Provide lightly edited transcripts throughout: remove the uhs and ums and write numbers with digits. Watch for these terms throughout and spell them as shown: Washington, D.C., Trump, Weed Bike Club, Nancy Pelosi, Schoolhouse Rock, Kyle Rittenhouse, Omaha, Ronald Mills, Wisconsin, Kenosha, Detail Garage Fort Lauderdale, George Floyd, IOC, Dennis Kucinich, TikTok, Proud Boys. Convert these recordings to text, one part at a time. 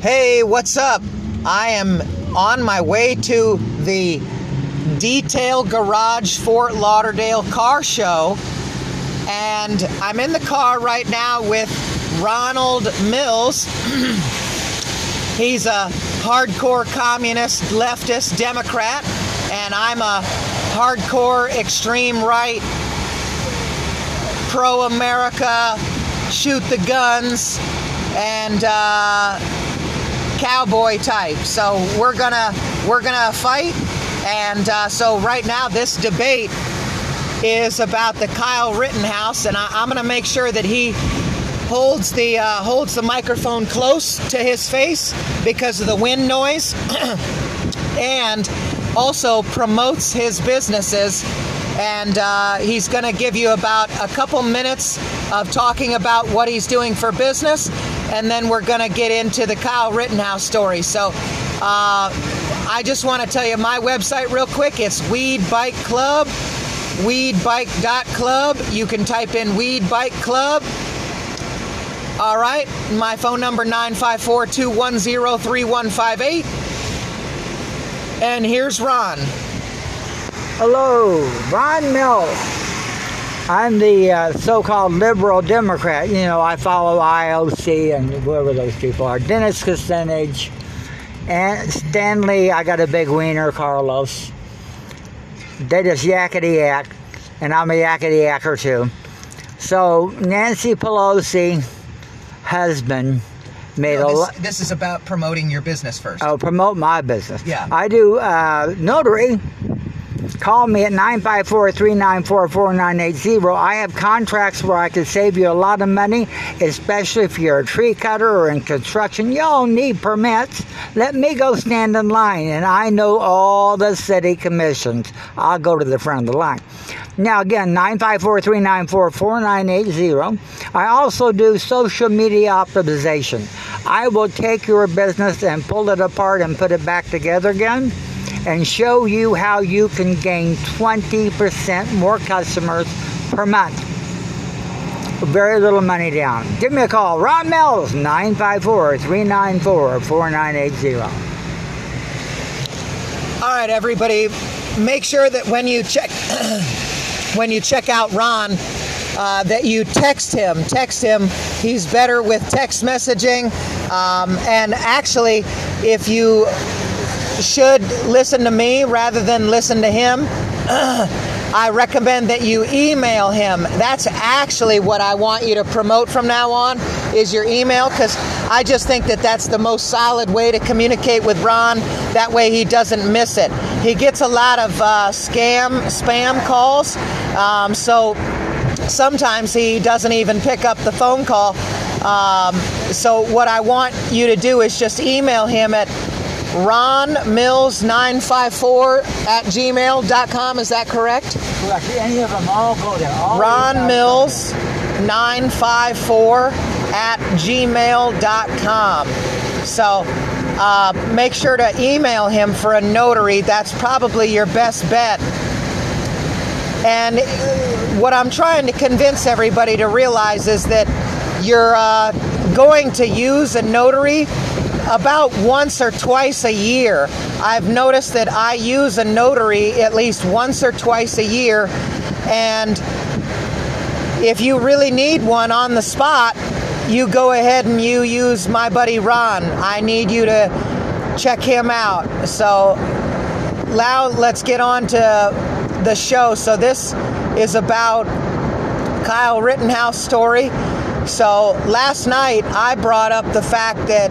Hey, what's up? I am on my way to the Detail Garage Fort Lauderdale car show, and I'm in the car right now with Ronald Mills. He's a hardcore communist, leftist, Democrat, and I'm a hardcore, extreme right, pro-America, shoot the guns, and cowboy type. So we're gonna fight. And so right now this debate is about the Kyle Rittenhouse, and I'm gonna make sure that he holds the microphone close to his face because of the wind noise, and also promotes his businesses. And he's going to give you about a couple minutes of talking about what he's doing for business, and then we're going to get into the Kyle Rittenhouse story. So I just want to tell you my website real quick. It's Weed Bike Club, weedbike.club. You can type in Weed Bike Club. All right. My phone number, 954-210-3158. And here's Ron. Hello, Ron Mills. I'm the so-called liberal Democrat. You know, I follow IOC and whoever those people are. Dennis Kucinich, and Stanley, I got a big wiener, Carlos. They just yakety-yak, and I'm a yakety-yacker too. So, Nancy Pelosi, husband... This is about promoting your business first. Oh, promote my business. Yeah. I do notary. Call me at 954-394-4980. I have contracts where I can save you a lot of money, especially if you're a tree cutter or in construction. Y'all need permits. Let me go stand in line, and I know all the city commissions. I'll go to the front of the line. Now, again, 954-394-4980. I also do social media optimization. I will take your business and pull it apart and put it back together again, and show you how you can gain 20% more customers per month. Very little money down. Give me a call. Ron Mills, 954-394-4980. All right, everybody. Make sure that when you check out Ron, that you text him. He's better with text messaging. And actually, if you should listen to me rather than listen to him, I recommend that you email him. That's actually what I want you to promote from now on, is your email, because I just think that that's the most solid way to communicate with Ron. That way he doesn't miss it. He gets a lot of spam calls, so sometimes he doesn't even pick up the phone call. So what I want you to do is just email him at ronmills954@gmail.com. Is that correct? Correct. Any of them all go there. ronmills954@gmail.com. So make sure to email him for a notary. That's probably your best bet. And what I'm trying to convince everybody to realize is that you're going to use a notary about once or twice a year. I've noticed that I use a notary at least once or twice a year, and if you really need one on the spot, you go ahead and you use my buddy Ron. I need you to check him out. So now let's get on to the show. So this is about Kyle Rittenhouse story. So last night I brought up the fact that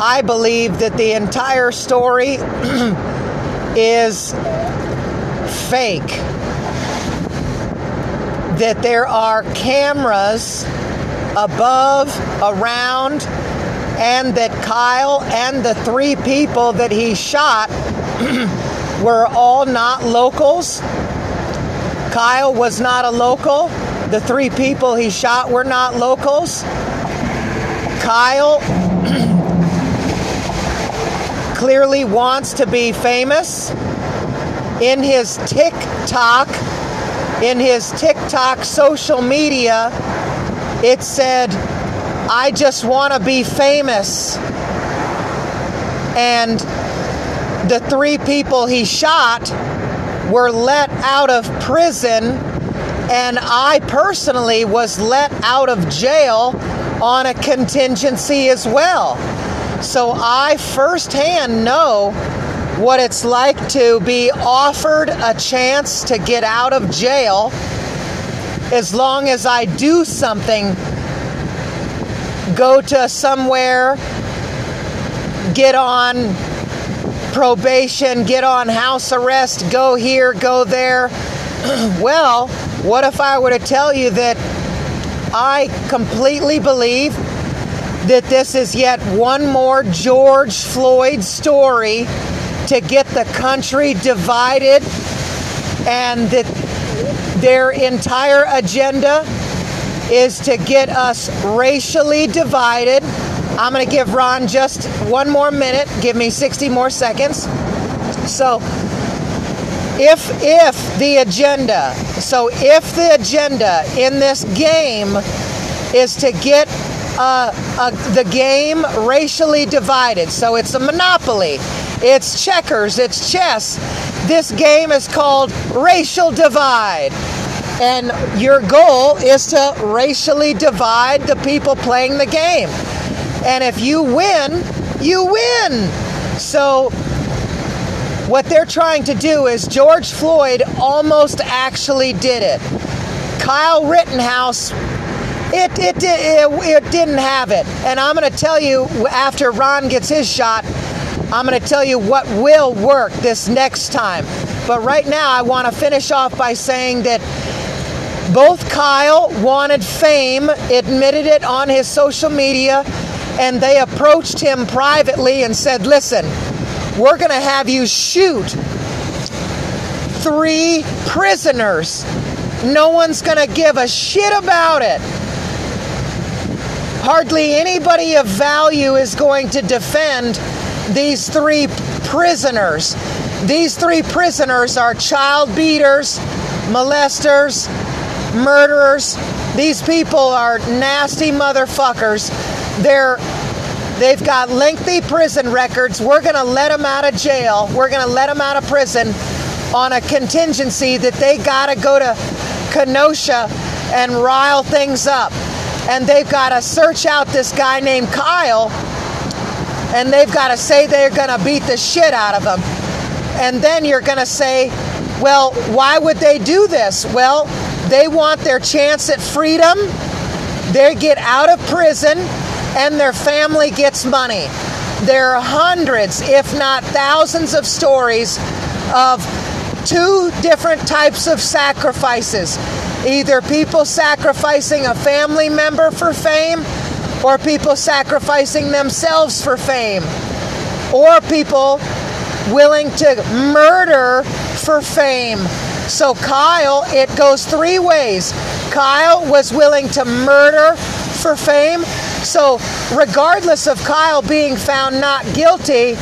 I believe that the entire story is fake. That there are cameras above, around, and that Kyle and the three people that he shot were all not locals. Kyle was not a local. The three people he shot were not locals. Kyle clearly wants to be famous. In his TikTok social media, it said, I just want to be famous. And the three people he shot were let out of prison, and I personally was let out of jail on a contingency as well. So I firsthand know what it's like to be offered a chance to get out of jail as long as I do something, go to somewhere, get on probation, get on house arrest, go here, go there. Well, what if I were to tell you that I completely believe that this is yet one more George Floyd story to get the country divided, and that their entire agenda is to get us racially divided. I'm going to give Ron just one more minute. Give me 60 more seconds. So if the agenda in this game is to get the game racially divided, so it's a Monopoly, it's checkers, it's chess, this game is called Racial Divide. And your goal is to racially divide the people playing the game. And if you win, you win. So what they're trying to do is, George Floyd almost actually did it. Kyle Rittenhouse, it didn't have it. And I'm going to tell you, after Ron gets his shot, I'm going to tell you what will work this next time. But right now, I want to finish off by saying that both Kyle wanted fame, admitted it on his social media, and they approached him privately and said, listen, we're going to have you shoot 3 prisoners. No one's going to give a shit about it. Hardly anybody of value is going to defend these 3 prisoners. These 3 prisoners are child beaters, molesters, murderers. These people are nasty motherfuckers. They've got lengthy prison records. We're going to let them out of jail. We're going to let them out of prison on a contingency that they got to go to Kenosha and rile things up. And they've got to search out this guy named Kyle, and they've got to say they're going to beat the shit out of him. And then you're going to say, well, why would they do this? Well, they want their chance at freedom, they get out of prison, and their family gets money. There are hundreds, if not thousands, of stories of 2 different types of sacrifices. Either people sacrificing a family member for fame, or people sacrificing themselves for fame, or people willing to murder for fame. So Kyle, it goes 3 ways. Kyle was willing to murder for fame. So regardless of Kyle being found not guilty,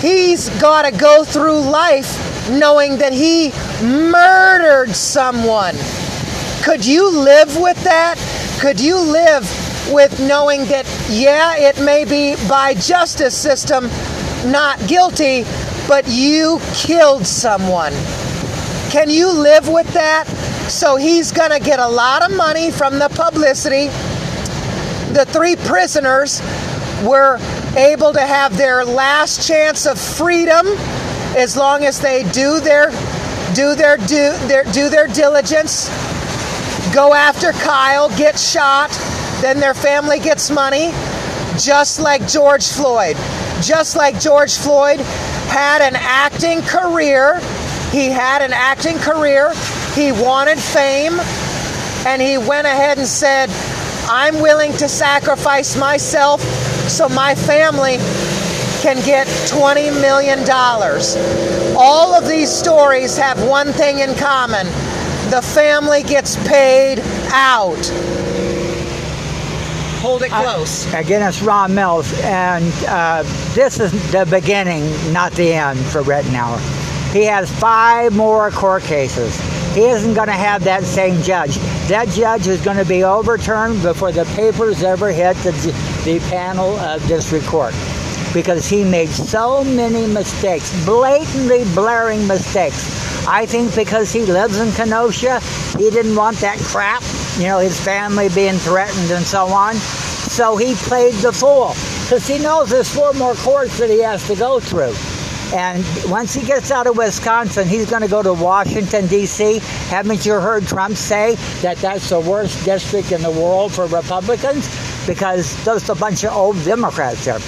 he's got to go through life knowing that he murdered someone. Could you live with that? Could you live with knowing that, yeah, it may be by justice system not guilty, but you killed someone? Can you live with that? So he's going to get a lot of money from the publicity. The 3 prisoners were able to have their last chance of freedom as long as they do their diligence, go after Kyle, get shot, then their family gets money, just like George Floyd. Just like George Floyd had an acting career. He had an acting career, he wanted fame, and he went ahead and said, I'm willing to sacrifice myself so my family can get $20 million. All of these stories have one thing in common: the family gets paid out. Hold it close. Again, it's Ron Mills, and this is the beginning, not the end, for Rittenhouse. He has 5 more court cases. He isn't going to have that same judge. That judge is going to be overturned before the papers ever hit the panel of district court, because he made so many mistakes, blatantly blaring mistakes. I think because he lives in Kenosha, he didn't want that crap, you know, his family being threatened and so on. So he played the fool, because he knows there's 4 more courts that he has to go through. And once he gets out of Wisconsin, he's going to go to Washington, D.C. Haven't you heard Trump say that that's the worst district in the world for Republicans? Because there's a bunch of old Democrats there.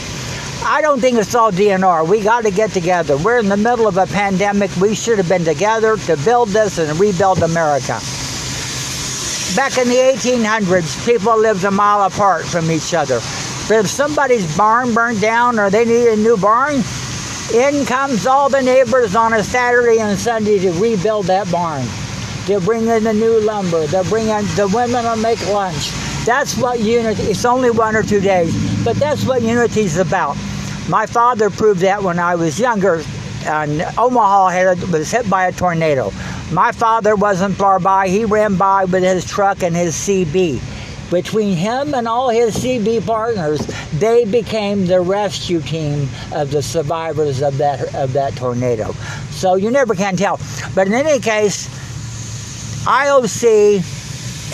I don't think it's all DNR. We got to get together. We're in the middle of a pandemic. We should have been together to build this and rebuild America. Back in the 1800s, people lived a mile apart from each other. But if somebody's barn burned down or they needed a new barn, in comes all the neighbors on a Saturday and Sunday to rebuild that barn. They'll bring in the new lumber. They'll bring in, the women will make lunch. That's what unity, it's only 1 or 2 days, but that's what unity is about. My father proved that when I was younger, and Omaha was hit by a tornado. My father wasn't far by. He ran by with his truck and his CB. Between him and all his CB partners, they became the rescue team of the survivors of that tornado. So you never can tell. But in any case, IOC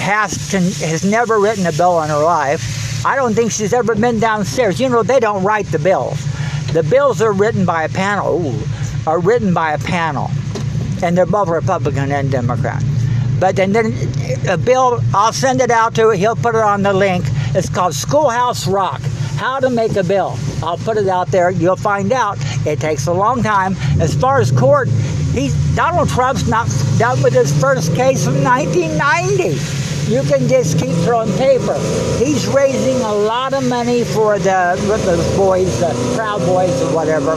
has never written a bill in her life. I don't think she's ever been downstairs. You know, they don't write the bills. The bills are written by a panel. And they're both Republican and Democrat. But then a bill, I'll send it out to you. He'll put it on the link. It's called Schoolhouse Rock, How to Make a Bill. I'll put it out there. You'll find out. It takes a long time. As far as court, Donald Trump's not done with his first case in 1990. You can just keep throwing paper. He's raising a lot of money for the boys, the Proud Boys or whatever,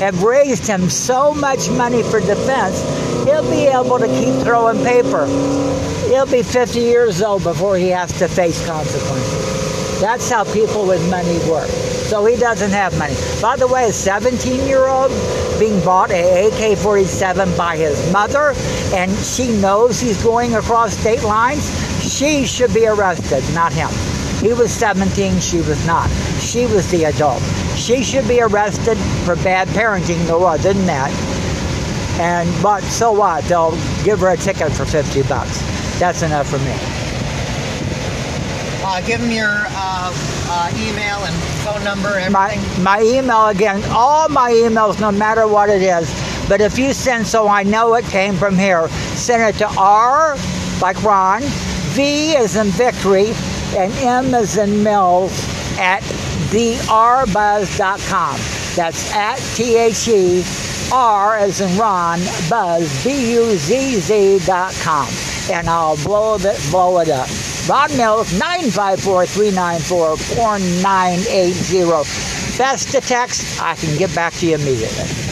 have raised him so much money for defense, he'll be able to keep throwing paper. He'll be 50 years old before he has to face consequences. That's how people with money work. So he doesn't have money. By the way, a 17-year-old being bought an AK-47 by his mother, and she knows he's going across state lines. She should be arrested, not him. He was 17, she was not. She was the adult. She should be arrested for bad parenting, no other than that. And but so what? They'll give her a ticket for $50. That's enough for me. Give them your email and phone number. Everything. My email again. All my emails, no matter what it is. But if you send, so I know it came from here. Send it to R, like Ron. V is in victory, and M is in Mills at thrbuzz.com. That's at THER as in Ron, Buzz, BUZZ.com. And I'll blow it up. Ron Mills, 954-394-4980. Best to text. I can get back to you immediately.